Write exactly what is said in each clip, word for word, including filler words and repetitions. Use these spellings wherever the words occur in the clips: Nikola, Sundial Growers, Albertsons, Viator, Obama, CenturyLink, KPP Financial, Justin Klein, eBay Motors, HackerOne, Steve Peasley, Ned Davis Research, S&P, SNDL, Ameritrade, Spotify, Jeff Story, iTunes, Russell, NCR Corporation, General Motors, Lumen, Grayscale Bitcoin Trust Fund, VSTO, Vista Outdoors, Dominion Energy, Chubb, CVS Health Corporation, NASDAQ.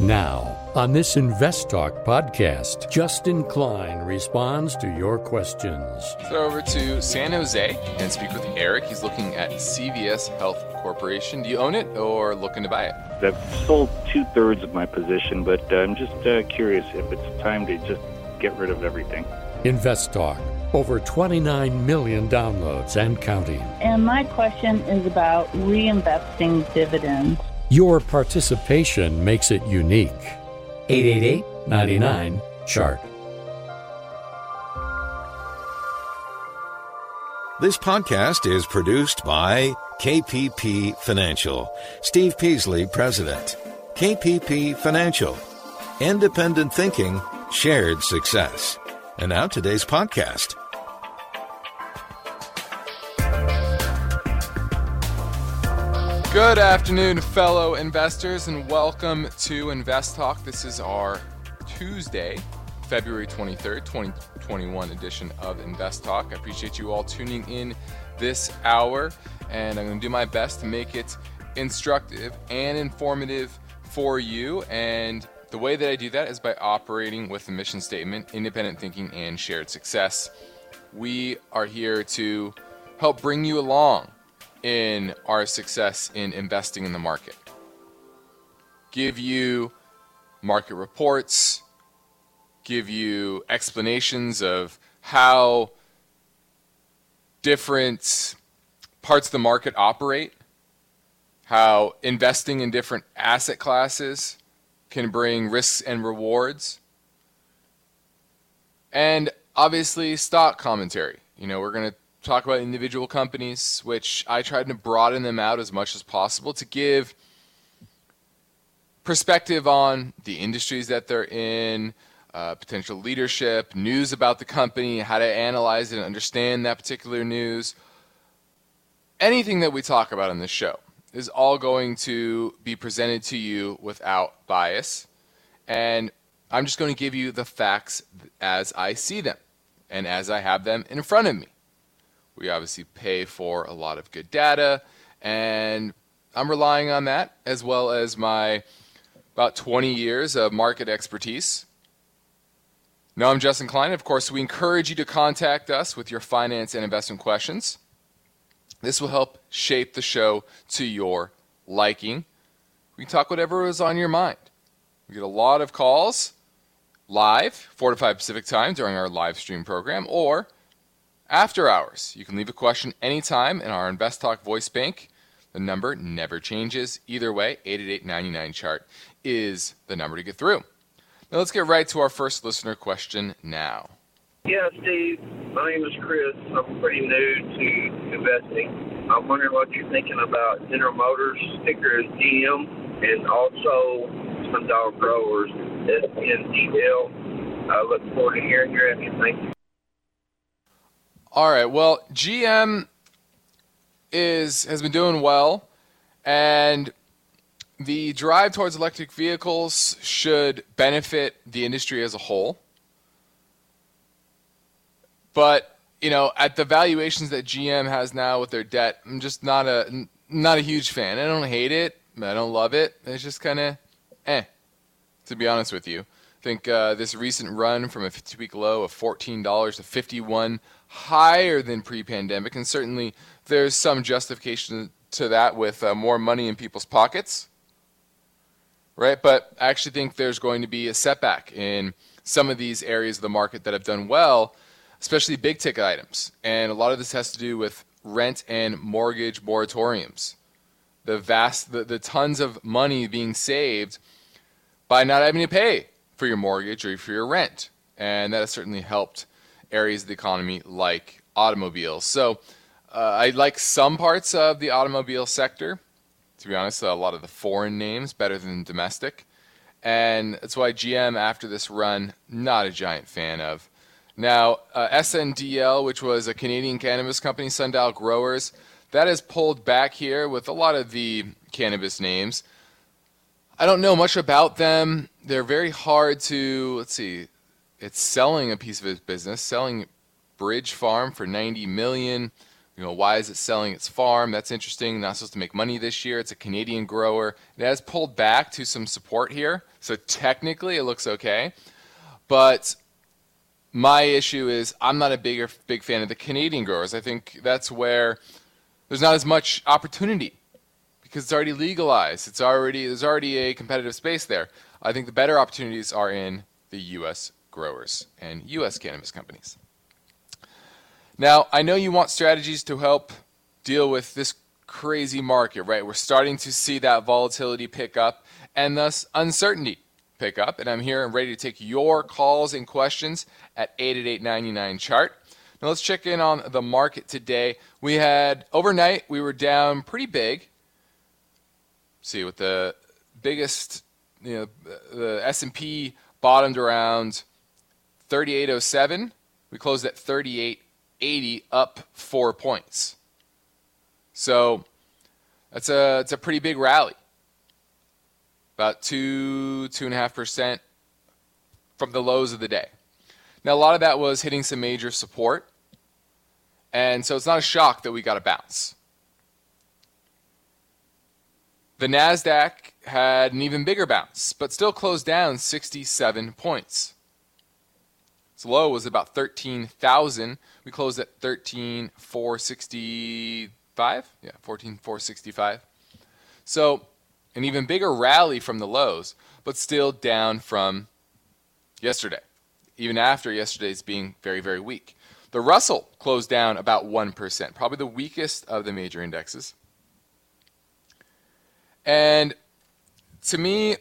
Now, on this Invest Talk podcast, Justin Klein responds to your questions. Let's go over to San Jose and speak with Eric. He's looking at C V S Health Corporation. Do you own it or looking to buy it? I've sold two-thirds of my position, but I'm just uh, curious if it's time to just get rid of everything. Invest Talk, over twenty-nine million downloads and counting. And my question is about reinvesting dividends. Your participation makes it unique. eight eight eight, nine nine, C H A R T. This podcast is produced by K P P Financial. Steve Peasley, President. K P P Financial. Independent thinking, shared success. And now today's podcast. Good afternoon, fellow investors, and welcome to Invest Talk. This is our Tuesday, February twenty-third, twenty twenty-one edition of Invest Talk. I appreciate you all tuning in this hour, and I'm going to do my best to make it instructive and informative for you. And the way that I do that is by operating with the mission statement, independent thinking, and shared success. We are here to help bring you along in our success in investing in the market. Give you market reports, give you explanations of how different parts of the market operate, how investing in different asset classes can bring risks and rewards, and obviously stock commentary. You know, we're going to talk about individual companies, which I tried to broaden them out as much as possible to give perspective on the industries that they're in, uh, potential leadership, news about the company, how to analyze it and understand that particular news. Anything that we talk about on this show is all going to be presented to you without bias. And I'm just going to give you the facts as I see them and as I have them in front of me. We obviously pay for a lot of good data, and I'm relying on that as well as my about twenty years of market expertise. Now, I'm Justin Klein. Of course, we encourage you to contact us with your finance and investment questions. This will help shape the show to your liking. We can talk whatever is on your mind. We get a lot of calls live, four to five Pacific time during our live stream program, or after hours. You can leave a question anytime in our Invest Talk voice bank. The number never changes. Either way, eight eight eight, nine nine, C H A R T is the number to get through. Now let's get right to our first listener question now. Yeah, Steve. My name is Chris. I'm pretty new to investing. I'm wondering what you're thinking about General Motors, ticker is G M, and also Sundial Growers, S N D L. I look forward to hearing your answer. Thank you. All right, well, G M is has been doing well, and the drive towards electric vehicles should benefit the industry as a whole. But, you know, at the valuations that G M has now with their debt, I'm just not a not a huge fan. I don't hate it. I don't love it. It's just kind of eh, to be honest with you. I think uh, this recent run from a fifty-week low of fourteen dollars to fifty-one dollars, higher than pre-pandemic, and certainly there's some justification to that with uh, more money in people's pockets, right? But I actually think there's going to be a setback in some of these areas of the market that have done well, especially big ticket items. And a lot of this has to do with rent and mortgage moratoriums. The vast, the, the tons of money being saved by not having to pay for your mortgage or for your rent. And that has certainly helped areas of the economy like automobiles. So uh, I like some parts of the automobile sector. To be honest, a lot of the foreign names better than domestic. And that's why G M, after this run, not a giant fan of. Now, uh, S N D L, which was a Canadian cannabis company, Sundial Growers, that has pulled back here with a lot of the cannabis names. I don't know much about them. They're very hard to, let's see, it's selling a piece of his business, selling Bridge Farm for ninety million dollars. You know, why is it selling its farm? That's interesting. Not supposed to make money this year. It's a Canadian grower. It has pulled back to some support here. So technically it looks okay. But my issue is I'm not a bigger, big fan of the Canadian growers. I think that's where there's not as much opportunity because it's already legalized. It's already there's already a competitive space there. I think the better opportunities are in the U S growers and U S cannabis companies. Now, I know you want strategies to help deal with this crazy market, right? We're starting to see that volatility pick up and thus uncertainty pick up. And I'm here and ready to take your calls and questions at eight eight eight, nine nine, chart. Now, let's check in on the market today. We had overnight, we were down pretty big. Let's see, with the biggest, you know, the S and P bottomed around thirty-eight oh seven. We closed at thirty-eight eighty, up four points. So that's a it's a pretty big rally, about two two and a half percent from the lows of the day. Now a lot of that was hitting some major support, and so it's not a shock that we got a bounce. The NASDAQ had an even bigger bounce, but still closed down sixty-seven points. Its low was about thirteen thousand. We closed at thirteen four sixty-five. Yeah, fourteen four sixty-five. So an even bigger rally from the lows, but still down from yesterday, even after yesterday's being very, very weak. The Russell closed down about one percent, probably the weakest of the major indexes. And to me,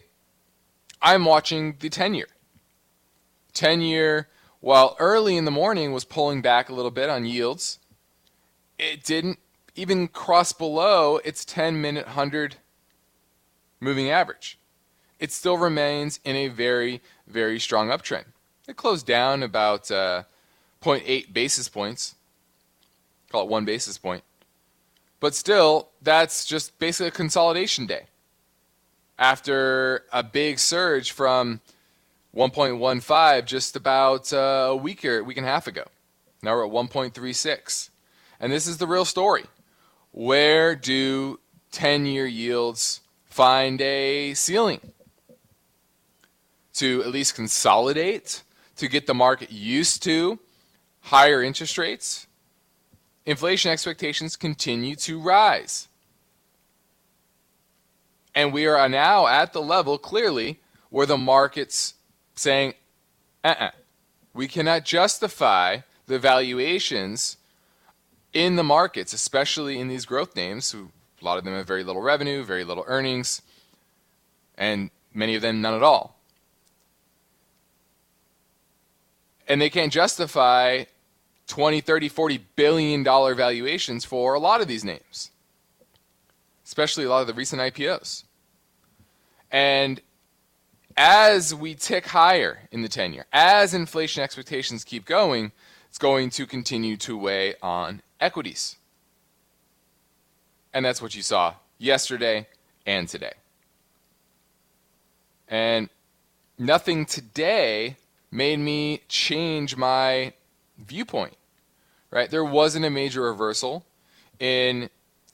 I'm watching the ten-year. ten-year, while early in the morning was pulling back a little bit on yields, it didn't even cross below its ten-minute one hundred moving average. It still remains in a very, very strong uptrend. It closed down about uh, zero point eight basis points, call it one basis point. But still, that's just basically a consolidation day after a big surge from one point one five just about a week or a week and a half ago. Now we're at one point three six. And this is the real story. Where do ten-year yields find a ceiling? To at least consolidate, to get the market used to higher interest rates, inflation expectations continue to rise. And we are now at the level, clearly, where the market's saying, uh-uh, we cannot justify the valuations in the markets, especially in these growth names, who a lot of them have very little revenue, very little earnings, and many of them none at all. And they can't justify twenty, thirty, forty billion dollar valuations for a lot of these names, especially a lot of the recent I P Os. And as we tick higher in the ten-year, as inflation expectations keep going, it's going to continue to weigh on equities. And that's what you saw yesterday and today. And nothing today made me change my viewpoint, right? There wasn't a major reversal in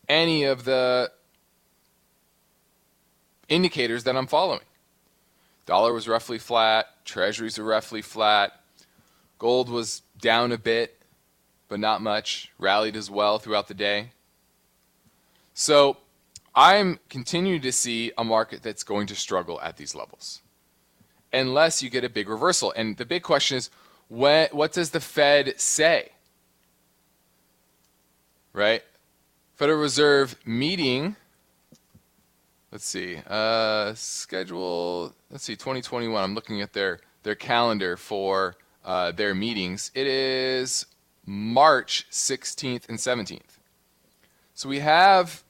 any of the indicators that I'm following. Dollar was roughly flat. Treasuries were roughly flat. Gold was down a bit, but not much. Rallied as well throughout the day. So I'm continuing to see a market that's going to struggle at these levels, unless you get a big reversal. And the big question is, when, what does the Fed say? Right? Federal Reserve meeting. Let's see, uh, schedule, let's see, twenty twenty-one. I'm looking at their, their calendar for uh, their meetings. It is March sixteenth and seventeenth. So we have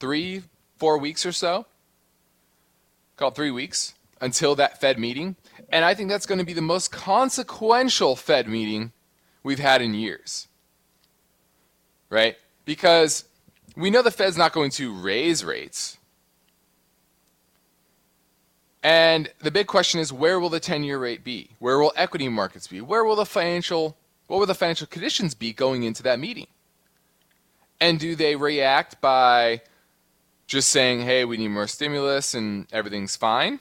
three, four weeks or so, call it three weeks, until that Fed meeting. And I think that's going to be the most consequential Fed meeting we've had in years, right? Because we know the Fed's not going to raise rates. And the big question is, where will the ten-year rate be? Where will equity markets be? Where will the financial, what will the financial conditions be going into that meeting? And do they react by just saying, hey, we need more stimulus and everything's fine?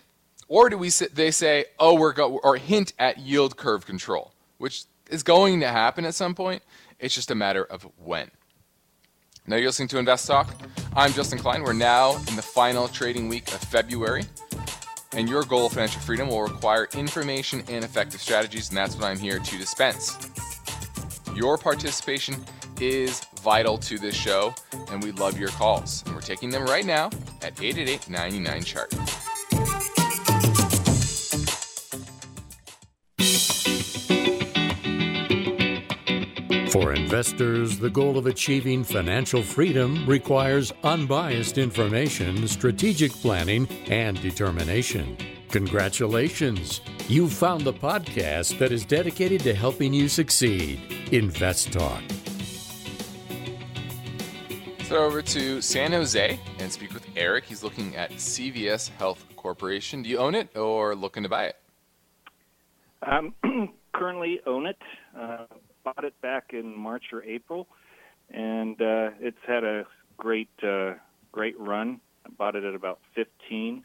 Or do we they say, oh, we're go or hint at yield curve control, which is going to happen at some point. It's just a matter of when. Now you're listening to Invest Talk. I'm Justin Klein. We're now in the final trading week of February. And your goal of financial freedom will require information and effective strategies, and that's what I'm here to dispense. Your participation is vital to this show, and we love your calls. And we're taking them right now at eight eight eight, nine nine, C H A R T. For investors, the goal of achieving financial freedom requires unbiased information, strategic planning, and determination. Congratulations! You've found the podcast that is dedicated to helping you succeed. Invest Talk. Let's head over to San Jose and speak with Eric. He's looking at C V S Health Corporation. Do you own it or looking to buy it? Um, currently own it. Uh, Bought it back in March or April, and uh, it's had a great, uh, great run. I bought it at about fifteen,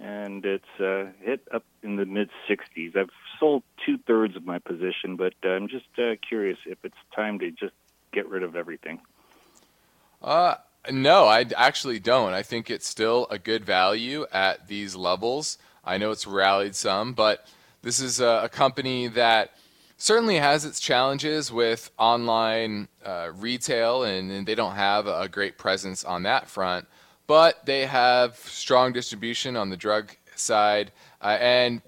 and it's uh, hit up in the mid sixties. I've sold two thirds of my position, but I'm just uh, curious if it's time to just get rid of everything. Uh, no, I actually don't. I think it's still a good value at these levels. I know it's rallied some, but this is a, a company that certainly has its challenges with online uh, retail, and, and they don't have a great presence on that front, but they have strong distribution on the drug side, uh, and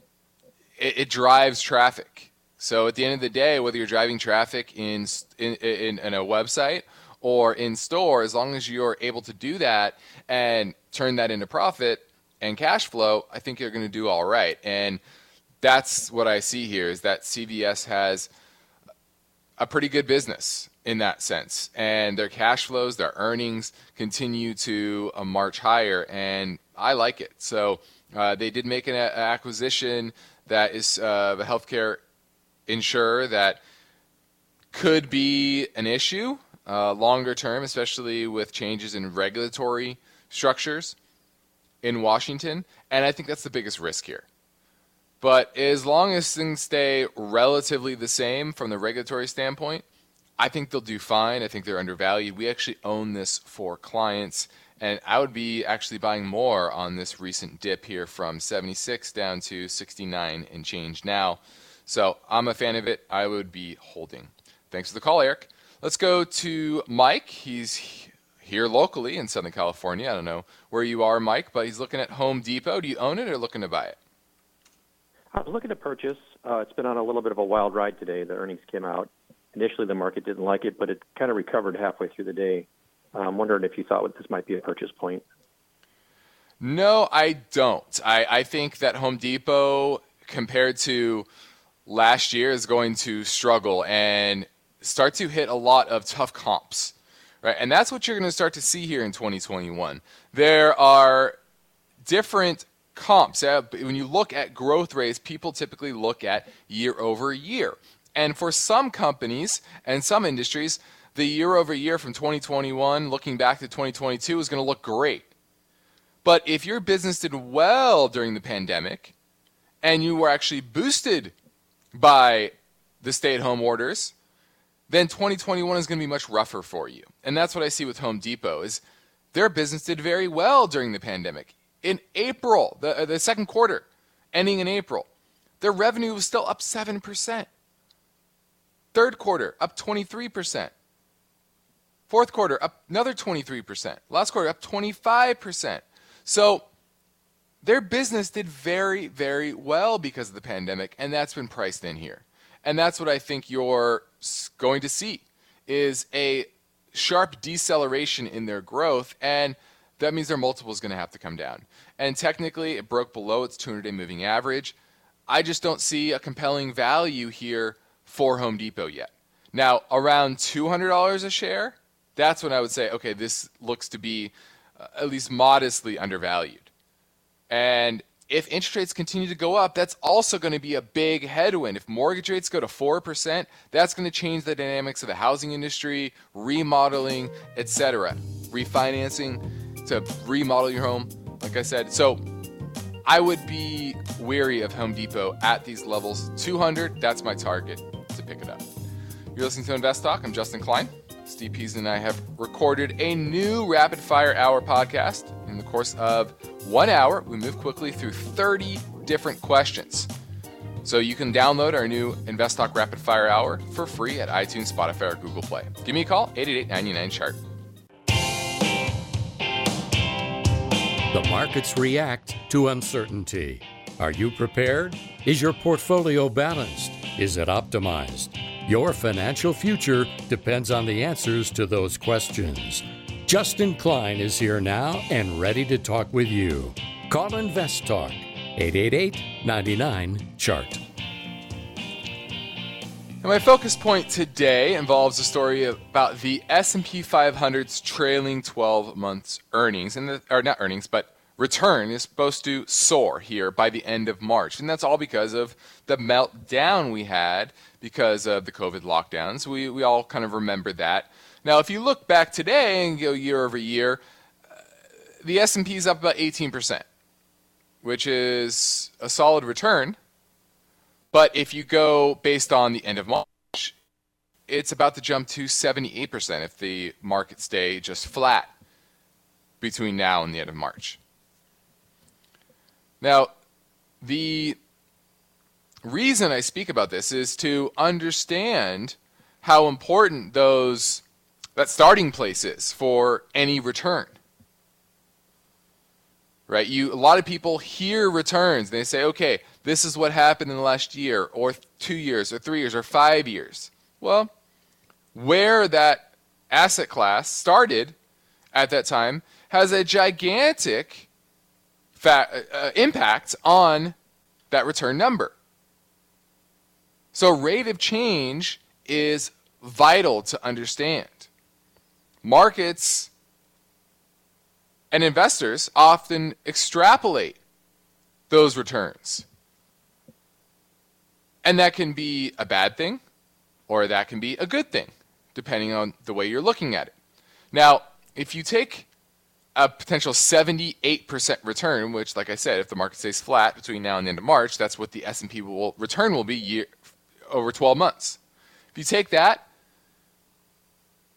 it, it drives traffic. So at the end of the day, whether you're driving traffic in in, in in a website or in store, as long as you're able to do that and turn that into profit and cash flow, I think you're going to do all right. And that's what I see here, is that C V S has a pretty good business in that sense. And their cash flows, their earnings continue to uh, march higher, and I like it. So uh, they did make an a- acquisition that is uh, a healthcare insurer that could be an issue uh, longer term, especially with changes in regulatory structures in Washington. And I think that's the biggest risk here. But as long as things stay relatively the same from the regulatory standpoint, I think they'll do fine. I think they're undervalued. We actually own this for clients, and I would be actually buying more on this recent dip here from seventy-six down to sixty-nine and change now. So I'm a fan of it. I would be holding. Thanks for the call, Eric. Let's go to Mike. He's here locally in Southern California. I don't know where you are, Mike, but he's looking at Home Depot. Do you own it or looking to buy it? I was looking to purchase. Uh, it's been on a little bit of a wild ride today. The earnings came out. Initially, the market didn't like it, but it kind of recovered halfway through the day. I'm wondering if you thought this might be a purchase point. No, I don't. I, I think that Home Depot, compared to last year, is going to struggle and start to hit a lot of tough comps, right? And that's what you're going to start to see here in twenty twenty-one. There are different comps. When you look at growth rates, people typically look at year over year. And for some companies and some industries, the year over year from twenty twenty-one looking back to twenty twenty-two is going to look great. But if your business did well during the pandemic and you were actually boosted by the stay-at-home orders, then twenty twenty-one is going to be much rougher for you. And that's what I see with Home Depot, is their business did very well during the pandemic. In April, the, the second quarter, ending in April, their revenue was still up seven percent. Third quarter, up twenty-three percent. Fourth quarter, up another twenty-three percent. Last quarter, up twenty-five percent. So their business did very, very well because of the pandemic, and that's been priced in here. And that's what I think you're going to see, is a sharp deceleration in their growth, and that means their multiple is going to have to come down. And technically, it broke below its two hundred day moving average. I just don't see a compelling value here for Home Depot yet. Now, around two hundred dollars a share, that's when I would say, okay, this looks to be uh, at least modestly undervalued. And if interest rates continue to go up, that's also going to be a big headwind. If mortgage rates go to four percent, that's going to change the dynamics of the housing industry, remodeling, et cetera. Refinancing to remodel your home, like I said. So I would be wary of Home Depot at these levels. two hundred, that's my target to pick it up. You're listening to Invest Talk. I'm Justin Klein. Steve Peasley and I have recorded a new Rapid Fire Hour podcast. In the course of one hour, we move quickly through thirty different questions. So you can download our new Invest Talk Rapid Fire Hour for free at iTunes, Spotify, or Google Play. Give me a call, eight eight eight, nine nine, C H A R T. The markets react to uncertainty. Are you prepared? Is your portfolio balanced? Is it optimized? Your financial future depends on the answers to those questions. Justin Klein is here now and ready to talk with you. Call Invest Talk, eight eight eight, nine nine, C H A R T. And my focus point today involves a story about the S and P five hundred's trailing twelve months earnings, and the, or not earnings, but return is supposed to soar here by the end of March. And that's all because of the meltdown we had because of the COVID lockdowns. We we all kind of remember that. Now, if you look back today and go year over year, uh, the S and P is up about eighteen percent, which is a solid return. But if you go based on the end of March, it's about to jump to seventy-eight percent if the markets stay just flat between now and the end of March. Now, the reason I speak about this is to understand how important those that starting place is for any return. Right? You a lot of people hear returns and they say, okay, this is what happened in the last year or two years or three years or five years. Well, where that asset class started at that time has a gigantic Fa- uh, impact on that return number. So rate of change is vital to understand. Markets and investors often extrapolate those returns. And that can be a bad thing, or that can be a good thing, depending on the way you're looking at it. Now, if you take a potential seventy-eight percent return, which, like I said, if the market stays flat between now and the end of March, that's what the S and P will return will be year, over twelve months. If you take that,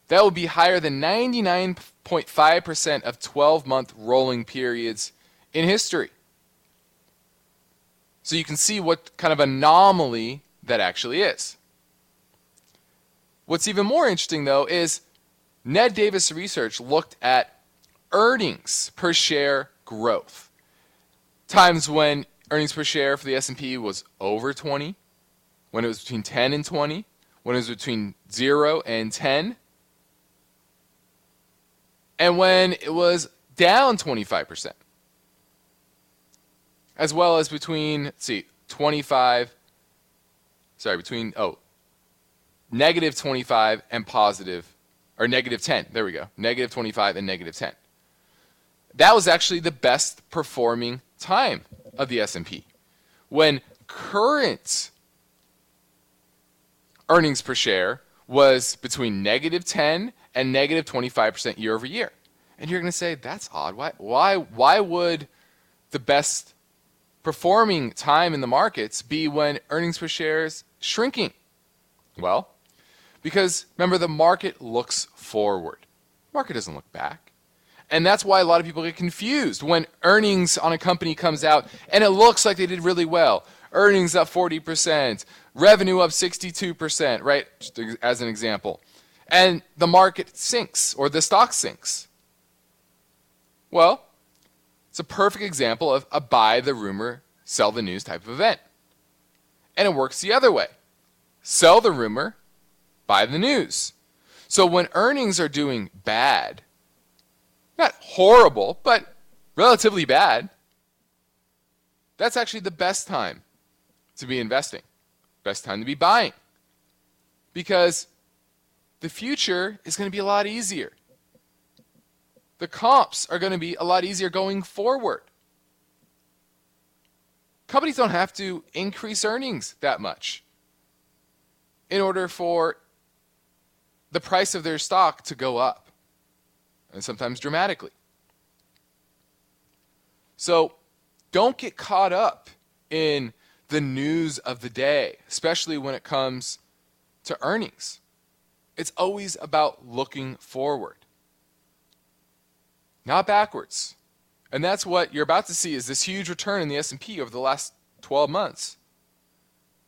that will be higher than ninety-nine point five percent of twelve-month rolling periods in history. So you can see what kind of anomaly that actually is. What's even more interesting, though, is Ned Davis Research looked at earnings per share growth. Times when earnings per share for the S and P was over twenty, when it was between ten and twenty, when it was between zero and ten, and when it was down twenty-five percent, as well as between, let's see, twenty-five, sorry, between, oh, negative twenty-five and positive, or negative ten, there we go, negative twenty-five and negative ten. That was actually the best performing time of the S and P. When current earnings per share was between negative ten and negative twenty-five percent year over year. And you're going to say, that's odd. Why, why, why would the best performing time in the markets be when earnings per share is shrinking? Well, because remember, the market looks forward. The market doesn't look back. And that's why a lot of people get confused when earnings on a company comes out and it looks like they did really well. Earnings up forty percent, revenue up sixty-two percent, right? Just as an example. And the market sinks or the stock sinks. Well, it's a perfect example of a buy the rumor, sell the news type of event. And it works the other way. Sell the rumor, buy the news. So when earnings are doing bad, not horrible, but relatively bad, that's actually the best time to be investing, best time to be buying, because the future is going to be a lot easier. The comps are going to be a lot easier going forward. companies don't have to increase earnings that much in order for the price of their stock to go up, and sometimes dramatically. So don't get caught up in the news of the day, especially when it comes to earnings. It's always about looking forward, not backwards. And that's what you're about to see, is this huge return in the S and P over the last twelve months.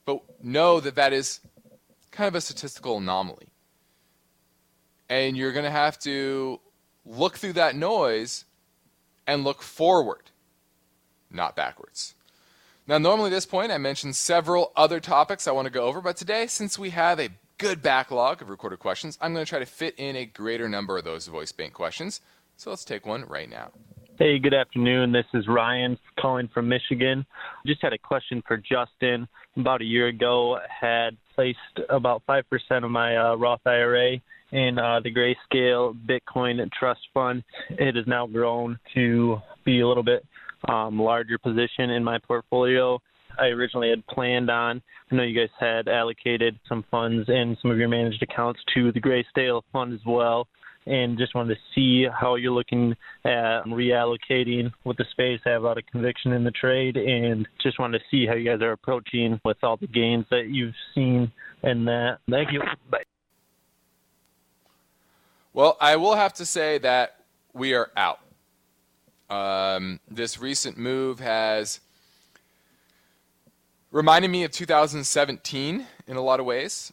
But know that that is kind of a statistical anomaly. And you're going to have to look through that noise and look forward, not backwards. Now, normally at this point, I mention several other topics I want to go over. But today, since we have a good backlog of recorded questions, I'm going to try to fit in a greater number of those voice bank questions. So let's take one right now. Hey, good afternoon. This is Ryan calling from Michigan. Just had a question for Justin. About a year ago, had placed about five percent of my uh, Roth I R A in uh, the Grayscale Bitcoin Trust Fund. It has now grown to be a little bit um, larger position in my portfolio. I originally had planned on, I know you guys had allocated some funds and some of your managed accounts to the Grayscale Fund as well. And just wanted to see how you're looking at reallocating with the space. I have a lot of conviction in the trade, and just wanted to see how you guys are approaching with all the gains that you've seen in that. Thank you. Bye. Well, I will have to say that we are out. Um, this recent move has reminded me of two thousand seventeen in a lot of ways.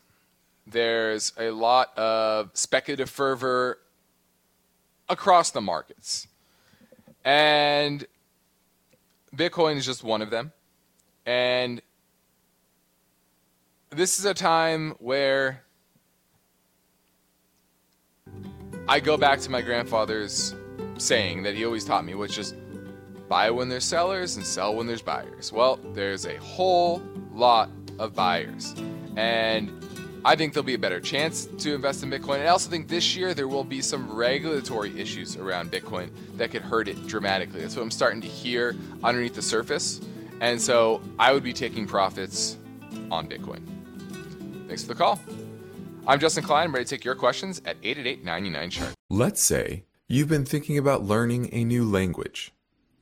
There's a lot of speculative fervor across the markets, and Bitcoin is just one of them. And this is a time where I go back to my grandfather's saying that he always taught me, which is buy when there's sellers and sell when there's buyers. Well, there's a whole lot of buyers, and I think there'll be a better chance to invest in Bitcoin. I also think this year there will be some regulatory issues around Bitcoin that could hurt it dramatically. That's what I'm starting to hear underneath the surface. And so I would be taking profits on Bitcoin. Thanks for the call. I'm Justin Klein. I'm ready to take your questions at eight eight eight, nine nine, chart. Let's say you've been thinking about learning a new language.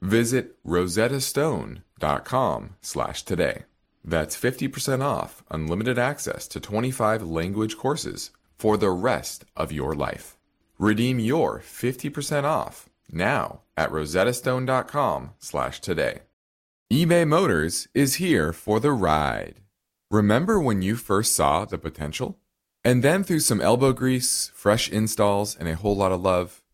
Visit rosettastone.com slash today. That's fifty percent off unlimited access to twenty-five language courses for the rest of your life. Redeem your fifty percent off now at rosettastone.com slash today. eBay Motors is here for the ride. Remember when you first saw the potential? And then through some elbow grease, fresh installs, and a whole lot of love,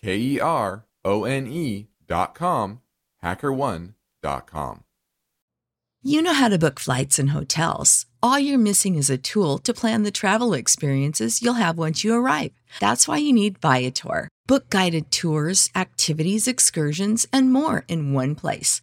K E R O N E dot com, hacker one dot com. You know how to book flights and hotels. All you're missing is a tool to plan the travel experiences you'll have once you arrive. That's why you need Viator. Book guided tours, activities, excursions, and more in one place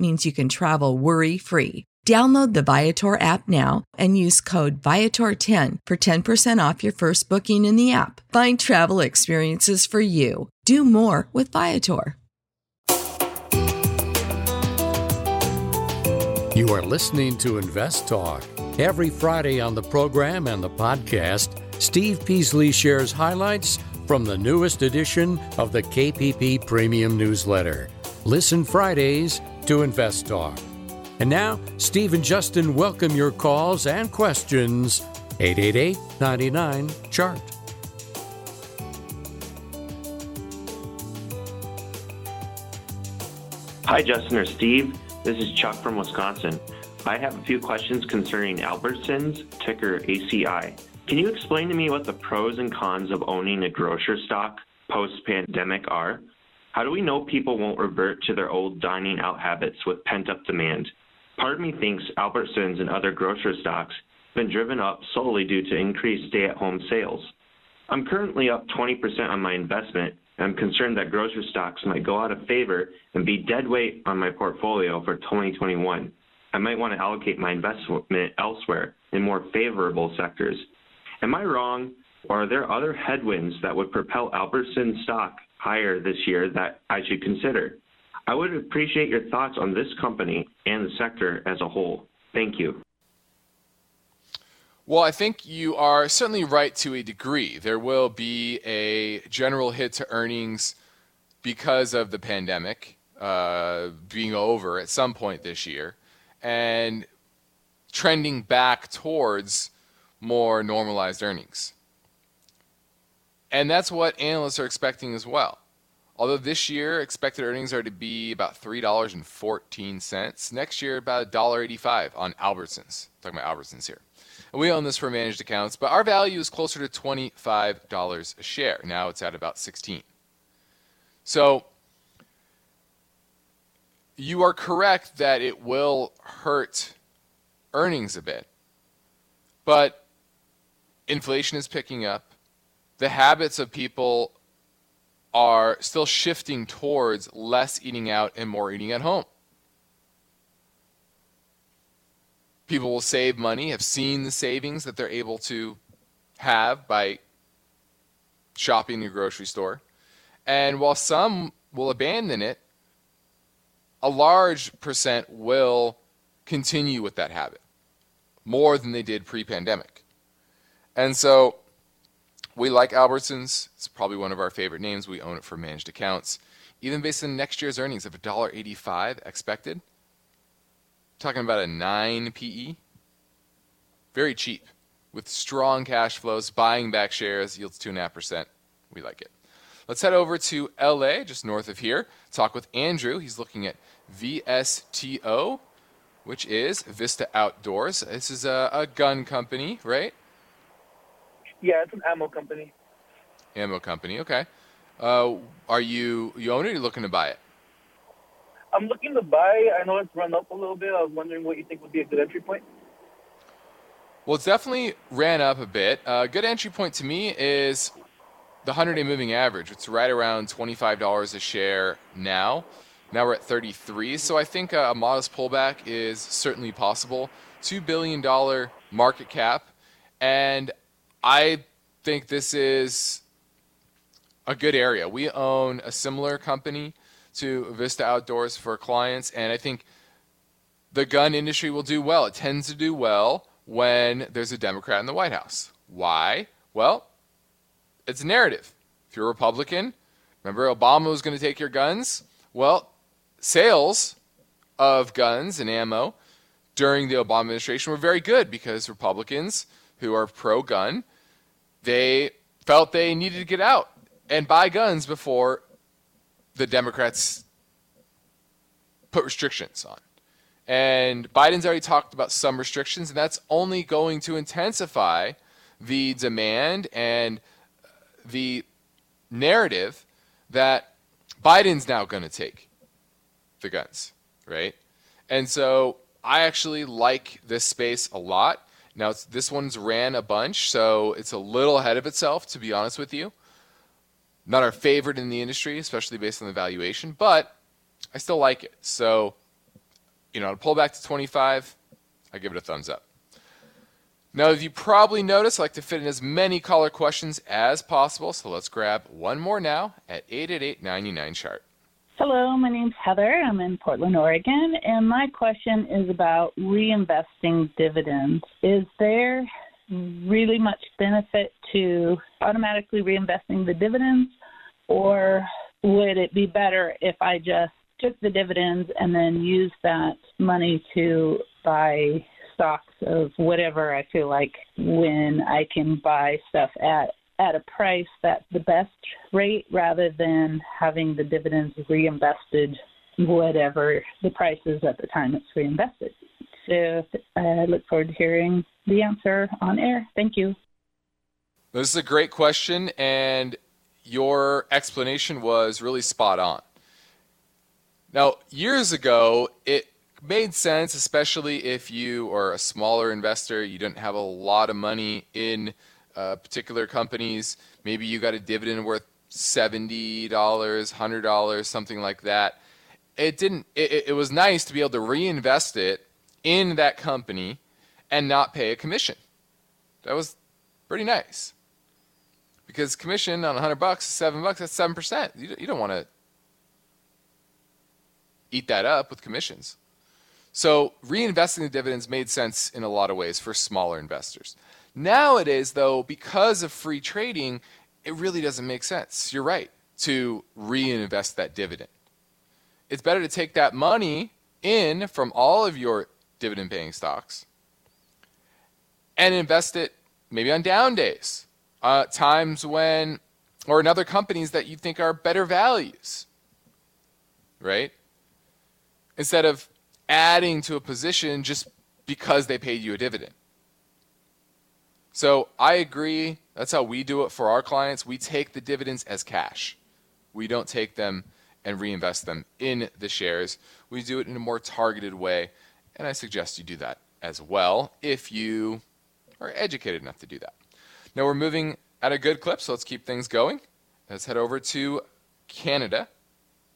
means you can travel worry-free. Download the Viator app now and use code Viator ten for ten percent off your first booking in the app. Find travel experiences for you. Do more with Viator. You are listening to Invest Talk. Every Friday on the program and the podcast, Steve Peasley shares highlights from the newest edition of the K P P Premium Newsletter. Listen Fridays to Invest Talk. And now, Steve and Justin welcome your calls and questions. eight eight eight, nine nine, C H A R T. Hi, Justin or Steve. This is Chuck from Wisconsin. I have a few questions concerning Albertsons, ticker A C I. Can you explain to me what the pros and cons of owning a grocer stock post-pandemic are? How do we know people won't revert to their old dining out habits with pent-up demand? Part of me thinks Albertsons and other grocery stocks have been driven up solely due to increased stay-at-home sales. I'm currently up twenty percent on my investment, and I'm concerned that grocery stocks might go out of favor and be dead weight on my portfolio for twenty twenty-one. I might want to allocate my investment elsewhere in more favorable sectors. Am I wrong, or are there other headwinds that would propel Albertsons stock higher this year that I should consider? I would appreciate your thoughts on this company and the sector as a whole. Thank you. Well, I think you are certainly right to a degree. There will be a general hit to earnings because of the pandemic uh, being over at some point this year and trending back towards more normalized earnings. And that's what analysts are expecting as well. Although this year, expected earnings are to be about three dollars and fourteen cents. Next year, about one dollar and eighty-five cents on Albertsons. I'm talking about Albertsons here. and we own this for managed accounts, but our value is closer to twenty-five dollars a share. Now it's at about sixteen. So you are correct that it will hurt earnings a bit, but inflation is picking up. The habits of people are still shifting towards less eating out and more eating at home. People will save money, have seen the savings that they're able to have by shopping in a grocery store. And while some will abandon it, a large percent will continue with that habit more than they did pre-pandemic. And so we like Albertsons. It's probably one of our favorite names. We own it for managed accounts. Even based on next year's earnings of one dollar eighty-five expected, talking about a nine P E, very cheap, with strong cash flows, buying back shares, yields two point five percent. We like it. Let's head over to L A, just north of here, talk with Andrew. He's looking at V S T O, which is Vista Outdoors. This is a, a gun company, right? Yeah, it's an ammo company. Ammo company, okay. Uh, are you, you own it or are you looking to buy it? I'm looking to buy. I know it's run up a little bit. I was wondering what you think would be a good entry point. Well, it's definitely ran up a bit. A uh, good entry point to me is the one hundred day moving average. It's right around twenty-five dollars a share now. Now we're at thirty-three. So I think a modest pullback is certainly possible. two billion dollars market cap. And I think this is a good area. We own a similar company to Vista Outdoors for clients, and I think the gun industry will do well. It tends to do well when there's a Democrat in the White House. Why? Well, it's a narrative. If you're a Republican, remember Obama was going to take your guns? Well, sales of guns and ammo during the Obama administration were very good because Republicans who are pro-gun, they felt they needed to get out and buy guns before the Democrats put restrictions on. And Biden's already talked about some restrictions, and that's only going to intensify the demand and the narrative that Biden's now going to take the guns, right? And so I actually like this space a lot. Now, it's, this one's ran a bunch, so it's a little ahead of itself, to be honest with you. Not our favorite in the industry, especially based on the valuation, but I still like it. So, you know, to pull back to twenty-five, I give it a thumbs up. Now, if you probably noticed, I like to fit in as many caller questions as possible. So let's grab one more now at eight eight eight, nine nine, chart. Hello, my name's Heather. I'm in Portland, Oregon, and my question is about reinvesting dividends. Is there really much benefit to automatically reinvesting the dividends, or would it be better if I just took the dividends and then used that money to buy stocks of whatever I feel like when I can buy stuff at, at a price that's the best rate rather than having the dividends reinvested whatever the price is at the time it's reinvested? So I look forward to hearing the answer on air. Thank you. This is a great question, and your explanation was really spot on. Now, years ago, it made sense, especially if you are a smaller investor, you didn't have a lot of money in uh, particular companies. Maybe you got a dividend worth seventy dollars, one hundred dollars, something like that. It didn't. It, it was nice to be able to reinvest it in that company and not pay a commission. That was pretty nice, because commission on one hundred bucks, seven bucks, that's seven percent. You, you don't want to eat that up with commissions. So reinvesting the dividends made sense in a lot of ways for smaller investors. Nowadays, though, because of free trading, it really doesn't make sense. You're right, to reinvest that dividend. It's better to take that money in from all of your dividend-paying stocks and invest it maybe on down days, uh, times when, or in other companies that you think are better values, right? Instead of adding to a position just because they paid you a dividend. So I agree. That's how we do it for our clients. We take the dividends as cash. We don't take them and reinvest them in the shares. We do it in a more targeted way. And I suggest you do that as well if you are educated enough to do that. Now we're moving at a good clip, so let's keep things going. Let's head over to Canada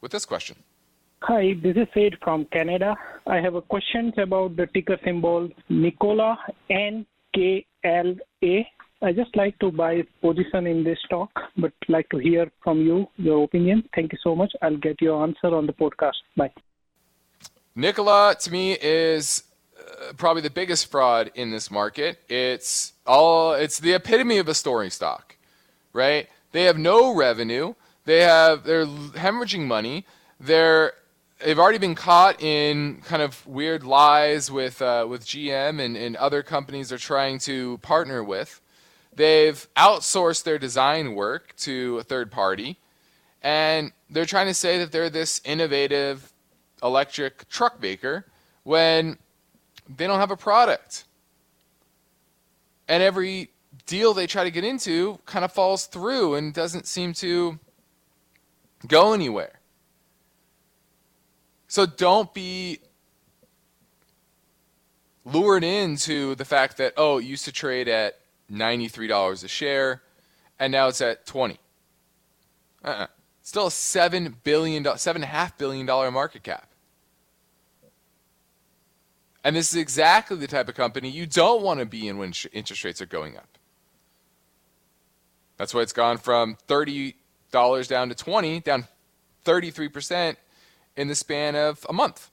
with this question. Hi, this is Sid from Canada. I have a question about the ticker symbol Nikola, N K L A. I just like to buy position in this stock, but like to hear from you, your opinion. Thank you so much. I'll get your answer on the podcast. Bye. Nikola, to me, is uh, probably the biggest fraud in this market. It's all it's the epitome of a storing stock, right? They have no revenue. They have they're hemorrhaging money. They're they've already been caught in kind of weird lies with uh, with G M and, and other companies they're trying to partner with. They've outsourced their design work to a third party, and they're trying to say that they're this innovative electric truck maker when they don't have a product. And every deal they try to get into kind of falls through and doesn't seem to go anywhere. So don't be lured into the fact that, oh, it used to trade at ninety-three dollars a share, and now it's at twenty. Uh-uh. Still a seven billion dollars, seven point five billion dollars market cap. And this is exactly the type of company you don't want to be in when interest rates are going up. That's why it's gone from thirty dollars down to twenty dollars, down thirty-three percent in the span of a month.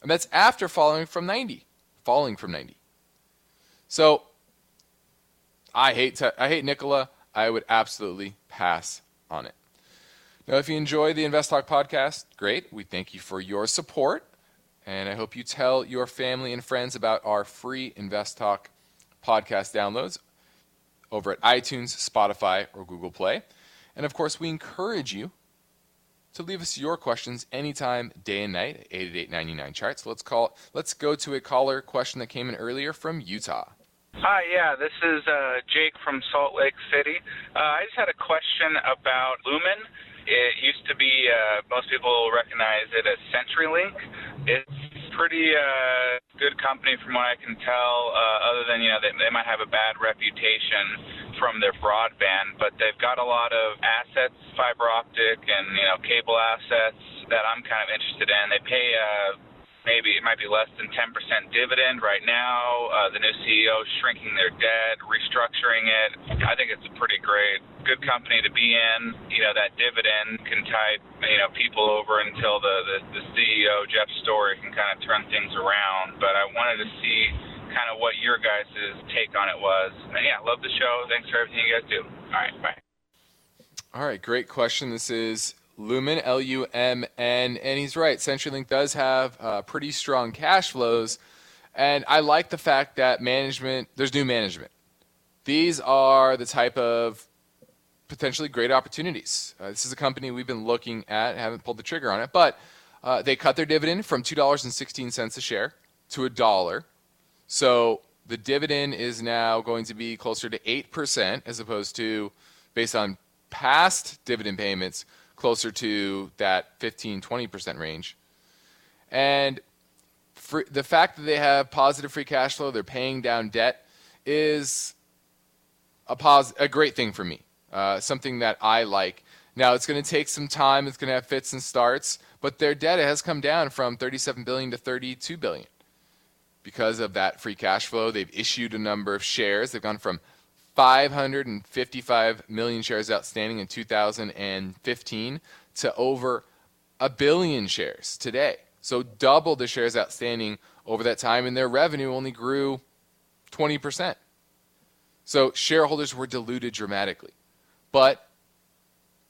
And that's after falling from ninety, falling from ninety. So I hate te- I hate Nikola. I would absolutely pass on it. Now, if you enjoy the Invest Talk podcast, great. We thank you for your support. And I hope you tell your family and friends about our free Invest Talk podcast downloads over at iTunes, Spotify, or Google Play. And, of course, we encourage you to leave us your questions anytime, day and night, at eight eight eight, nine nine, C H A R T. So let's, call, let's go to a caller question that came in earlier from Utah. Hi, yeah, this is uh, Jake from Salt Lake City. Uh, I just had a question about Lumen. It used to be, uh, most people recognize it as CenturyLink. It's pretty uh, good company from what I can tell, uh, other than, you know, they, they might have a bad reputation from their broadband, but they've got a lot of assets, fiber optic and, you know, cable assets that I'm kind of interested in. They pay Uh, Maybe it might be less than ten percent dividend right now. Uh, the new C E O is shrinking their debt, restructuring it. I think it's a pretty great, good company to be in. You know, that dividend can tide, you know, people over until the, the, the C E O, Jeff Story, can kind of turn things around. But I wanted to see kind of what your guys' take on it was. And yeah, love the show. Thanks for everything you guys do. All right, bye. All right, great question. This is Lumen, L U M N, and he's right. CenturyLink does have uh, pretty strong cash flows, and I like the fact that management, there's new management. These are the type of potentially great opportunities. Uh, this is a company we've been looking at, haven't pulled the trigger on it, but uh, they cut their dividend from two dollars and sixteen cents a share to a dollar. So the dividend is now going to be closer to eight percent as opposed to, based on past dividend payments, closer to that fifteen, twenty percent range. And for the fact that they have positive free cash flow, they're paying down debt, is a, pos- a great thing for me, uh, something that I like. Now, it's going to take some time. It's going to have fits and starts, but their debt has come down from thirty-seven billion dollars to thirty-two billion dollars. Because of that free cash flow, they've issued a number of shares. They've gone from five hundred fifty-five million shares outstanding in two thousand fifteen to over a billion shares today. So double the shares outstanding over that time, and their revenue only grew twenty percent. So shareholders were diluted dramatically. But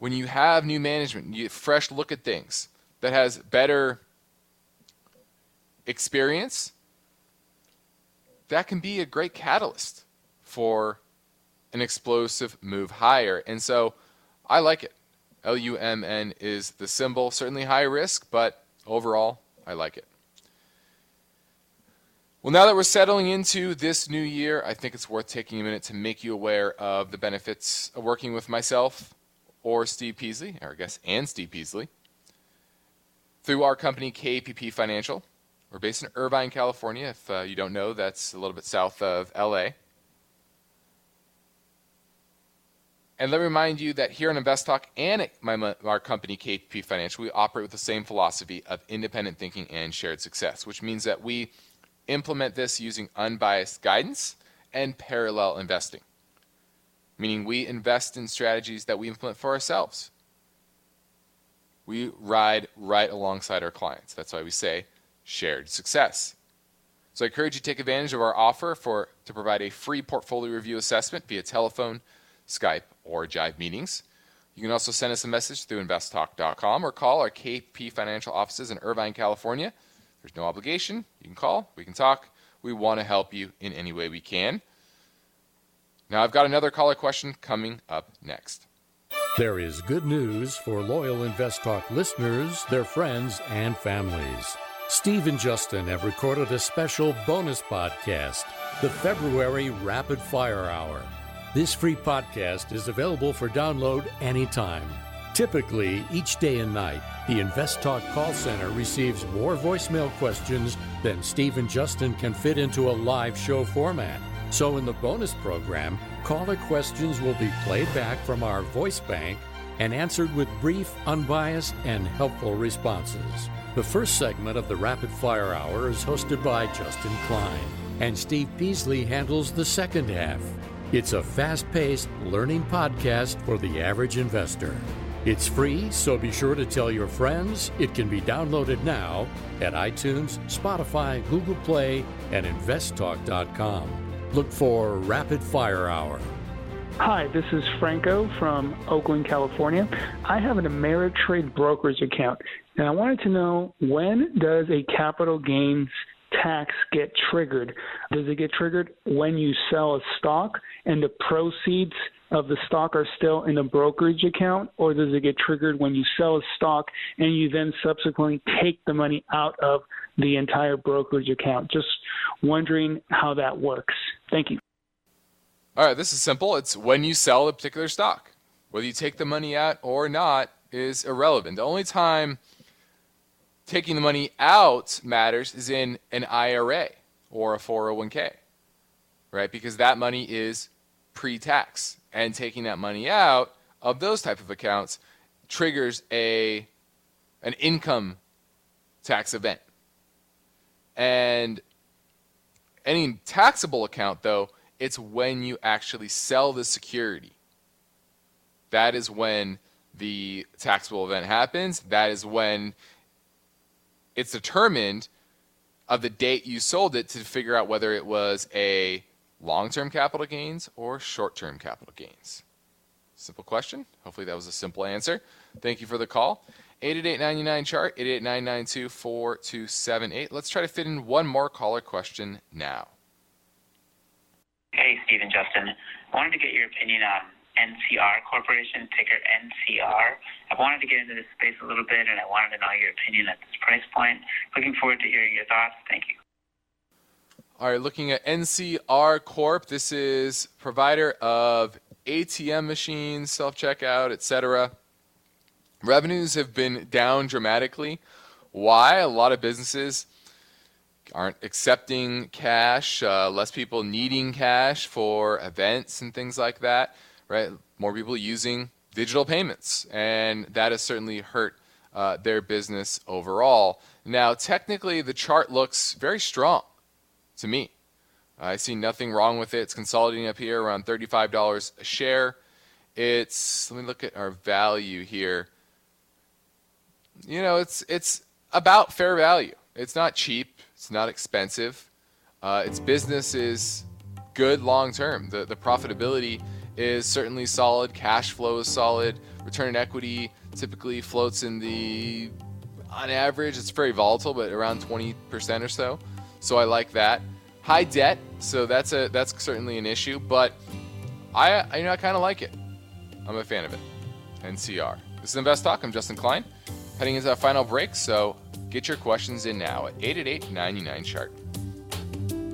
when you have new management, you fresh look at things that has better experience, that can be a great catalyst for an explosive move higher. And so I like it. L U M N is the symbol. Certainly high risk, but overall, I like it. Well, now that we're settling into this new year, I think it's worth taking a minute to make you aware of the benefits of working with myself or Steve Peasley, or I guess, and Steve Peasley, through our company, K P P Financial. We're based in Irvine, California. If uh, you don't know, that's a little bit south of L A. And let me remind you that here on InvestTalk and at my, our company, K P P Financial, we operate with the same philosophy of independent thinking and shared success, which means that we implement this using unbiased guidance and parallel investing, meaning we invest in strategies that we implement for ourselves. We ride right alongside our clients. That's why we say shared success. So I encourage you to take advantage of our offer for to provide a free portfolio review assessment via telephone, Skype, or Jive meetings. You can also send us a message through invest talk dot com or call our K P Financial offices in Irvine, California. There's no obligation. You can call. We can talk. We want to help you in any way we can. Now, I've got another caller question coming up next. There is good news for loyal InvestTalk listeners, their friends, and families. Steve and Justin have recorded a special bonus podcast, the February Rapid Fire Hour. This free podcast is available for download anytime. Typically, each day and night, the InvestTalk call center receives more voicemail questions than Steve and Justin can fit into a live show format. So in the bonus program, caller questions will be played back from our voice bank and answered with brief, unbiased, and helpful responses. The first segment of the Rapid Fire Hour is hosted by Justin Klein, and Steve Peasley handles the second half. It's a fast-paced learning podcast for the average investor. It's free, so be sure to tell your friends. It can be downloaded now at iTunes, Spotify, Google Play, and invest talk dot com. Look for Rapid Fire Hour. Hi, this is Franco from Oakland, California. I have an Ameritrade brokerage account, and I wanted to know, when does a capital gains tax get triggered? Does it get triggered when you sell a stock and the proceeds of the stock are still in a brokerage account, or does it get triggered when you sell a stock and you then subsequently take the money out of the entire brokerage account? Just wondering how that works. Thank you. All right, this is simple. It's when you sell a particular stock. Whether you take the money out or not is irrelevant. The only time taking the money out matters is in an I R A or a four oh one k, right? Because that money is pre-tax. And taking that money out of those type of accounts triggers a an income tax event. And any taxable account, though, it's when you actually sell the security. That is when the taxable event happens. That is when it's determined of the date you sold it to figure out whether it was a long-term capital gains or short-term capital gains. Simple question. Hopefully that was a simple answer. Thank you for the call. eight eight eight, nine nine, C H A R T, eight eight eight, nine nine two, four two seven eight. Let's try to fit in one more caller question now. Hey, Steve and Justin. I wanted to get your opinion on N C R Corporation, ticker N C R. I wanted to get into this space a little bit, and I wanted to know your opinion at this price point. Looking forward to hearing your thoughts. Thank you. All right, looking at N C R Corp. This is provider of A T M machines, self-checkout, et cetera. Revenues have been down dramatically. Why? A lot of businesses aren't accepting cash, uh, less people needing cash for events and things like that, right? More people using digital payments, and that has certainly hurt uh, their business overall. Now, technically, the chart looks very strong to me. I see nothing wrong with it. It's consolidating up here around thirty-five dollars a share. It's, let me look at our value here. You know, it's it's about fair value. It's not cheap. It's not expensive. Uh, its business is good long term. The, the profitability is certainly solid. Cash flow is solid. Return on equity typically floats in the, on average, it's very volatile, but around twenty percent or so. So I like that. High debt, so that's a that's certainly an issue, but I, I you know I kind of like it. I'm a fan of it. N C R. This is InvestTalk. I'm Justin Klein. Heading into our final break, so get your questions in now at eight eight eight, nine nine, C H A R T.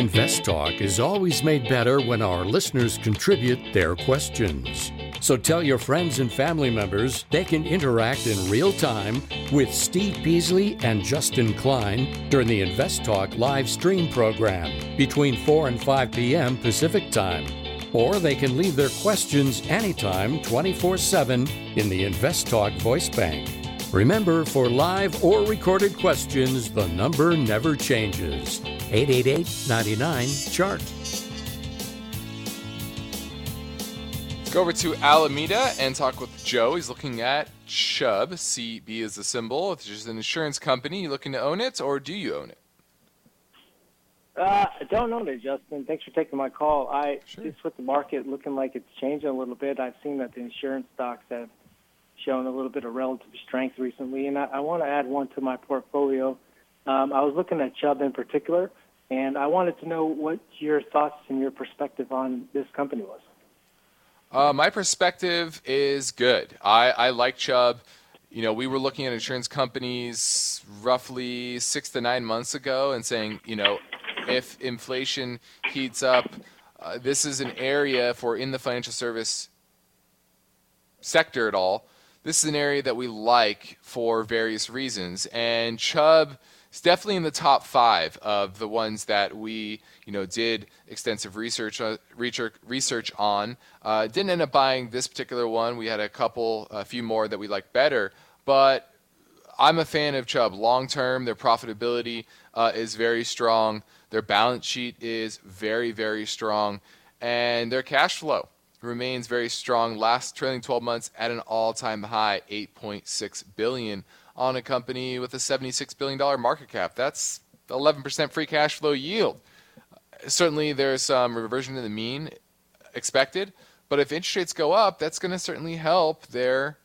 Invest Talk is always made better when our listeners contribute their questions. So tell your friends and family members they can interact in real time with Steve Peasley and Justin Klein during the Invest Talk live stream program between four and five p.m. Pacific Time. Or they can leave their questions anytime, twenty-four seven, in the Invest Talk Voice Bank. Remember, for live or recorded questions, the number never changes. eight eight eight, nine nine, C H A R T. Go over to Alameda and talk with Joe. He's looking at Chubb. C B is the symbol. It's just an insurance company. You looking to own it, or do you own it? Uh, I don't own it, Justin. Thanks for taking my call. I sure. Just with the market looking like it's changing a little bit, I've seen that the insurance stocks have shown a little bit of relative strength recently, and I, I want to add one to my portfolio. Um, I was looking at Chubb in particular, and I wanted to know what your thoughts and your perspective on this company was. Uh, my perspective is good. I, I like Chubb. You know, we were looking at insurance companies roughly six to nine months ago and saying, you know, if inflation heats up, uh, this is an area for in the financial service sector at all. This is an area that we like for various reasons. And Chubb is definitely in the top five of the ones that we, you know, did extensive research uh, research on. Uh, didn't end up buying this particular one. We had a couple, a few more that we liked better. But I'm a fan of Chubb long term. Their profitability uh, is very strong. Their balance sheet is very, very strong. And their cash flow remains very strong. Last trailing twelve months at an all-time high, eight point six billion dollars on a company with a seventy-six billion dollars market cap. That's eleven percent free cash flow yield. Certainly there's some reversion to the mean expected, but if interest rates go up, that's going to certainly help their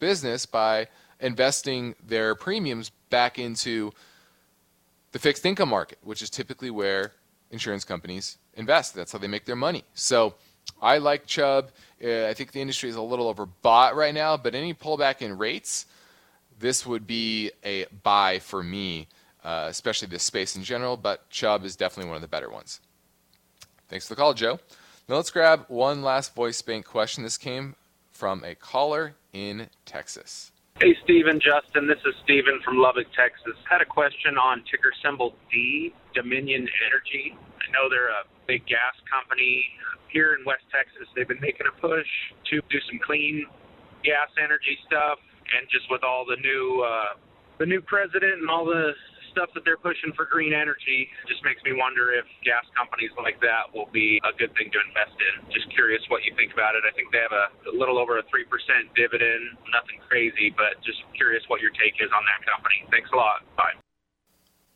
business by investing their premiums back into the fixed income market, which is typically where insurance companies invest. That's how they make their money. So I like Chubb. Uh, I think the industry is a little overbought right now, but any pullback in rates, this would be a buy for me, uh, especially this space in general, but Chubb is definitely one of the better ones. Thanks for the call, Joe. Now let's grab one last voice bank question. This came from a caller in Texas. Hey, Steven, Justin. This is Steven from Lubbock, Texas. Had a question on ticker symbol D, Dominion Energy. I know they're a big gas company. Here in West Texas, they've been making a push to do some clean gas energy stuff. And just with all the new uh, the new president and all the stuff that they're pushing for green energy, it just makes me wonder if gas companies like that will be a good thing to invest in. Just curious what you think about it. I think they have a, a little over a three percent dividend, nothing crazy, but just curious what your take is on that company. Thanks a lot. Bye.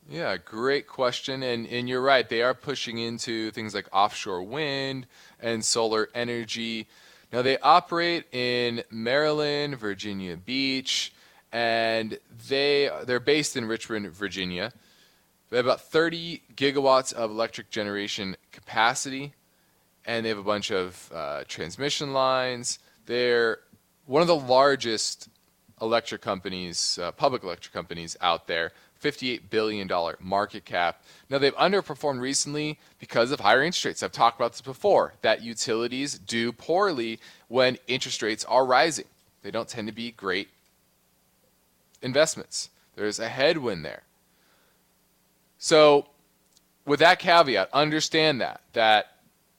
Yeah, great question. And and you're right. They are pushing into things like offshore wind and solar energy. Now, they operate in Maryland, Virginia Beach, and they, they're based in Richmond, Virginia. They have about thirty gigawatts of electric generation capacity, and they have a bunch of uh, transmission lines. They're one of the largest electric companies, uh, public electric companies out there. fifty-eight billion dollars market cap. Now, they've underperformed recently because of higher interest rates. I've talked about this before, that utilities do poorly when interest rates are rising. They don't tend to be great investments. There's a headwind there. So with that caveat, understand that, that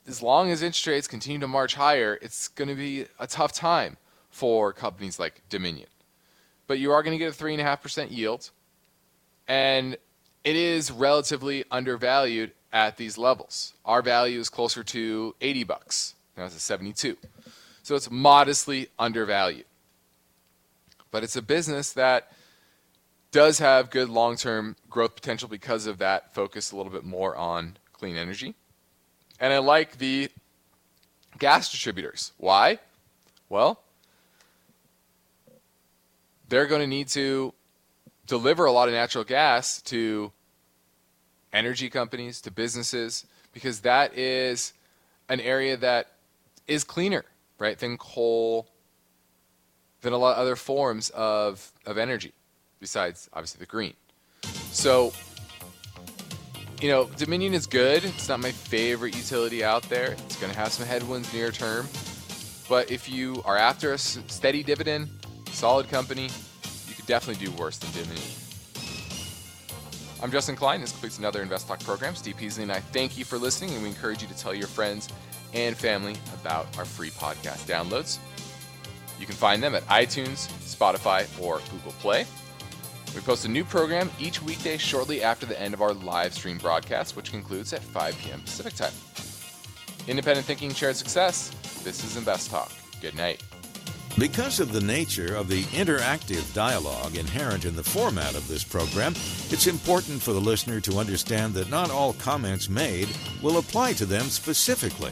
as long as interest rates continue to march higher, it's going to be a tough time for companies like Dominion. But you are going to get a three point five percent yield. And it is relatively undervalued at these levels. Our value is closer to eighty bucks. Now it's a seventy-two. So it's modestly undervalued. But it's a business that does have good long-term growth potential because of that focus a little bit more on clean energy. And I like the gas distributors. Why? Well, they're going to need to deliver a lot of natural gas to energy companies, to businesses, because that is an area that is cleaner, right, than coal, than a lot of other forms of, of energy, besides, obviously, the green. So you know, Dominion is good. It's not my favorite utility out there. It's going to have some headwinds near term. But if you are after a steady dividend, solid company, you could definitely do worse than Dominion. I'm Justin Klein. This completes another InvestTalk program. Steve Peasley and I thank you for listening, and we encourage you to tell your friends and family about our free podcast downloads. You can find them at iTunes, Spotify, or Google Play. We post a new program each weekday shortly after the end of our live stream broadcast, which concludes at five p.m. Pacific time. Independent thinking, shared success. This is InvestTalk. Good night. Because of the nature of the interactive dialogue inherent in the format of this program, it's important for the listener to understand that not all comments made will apply to them specifically.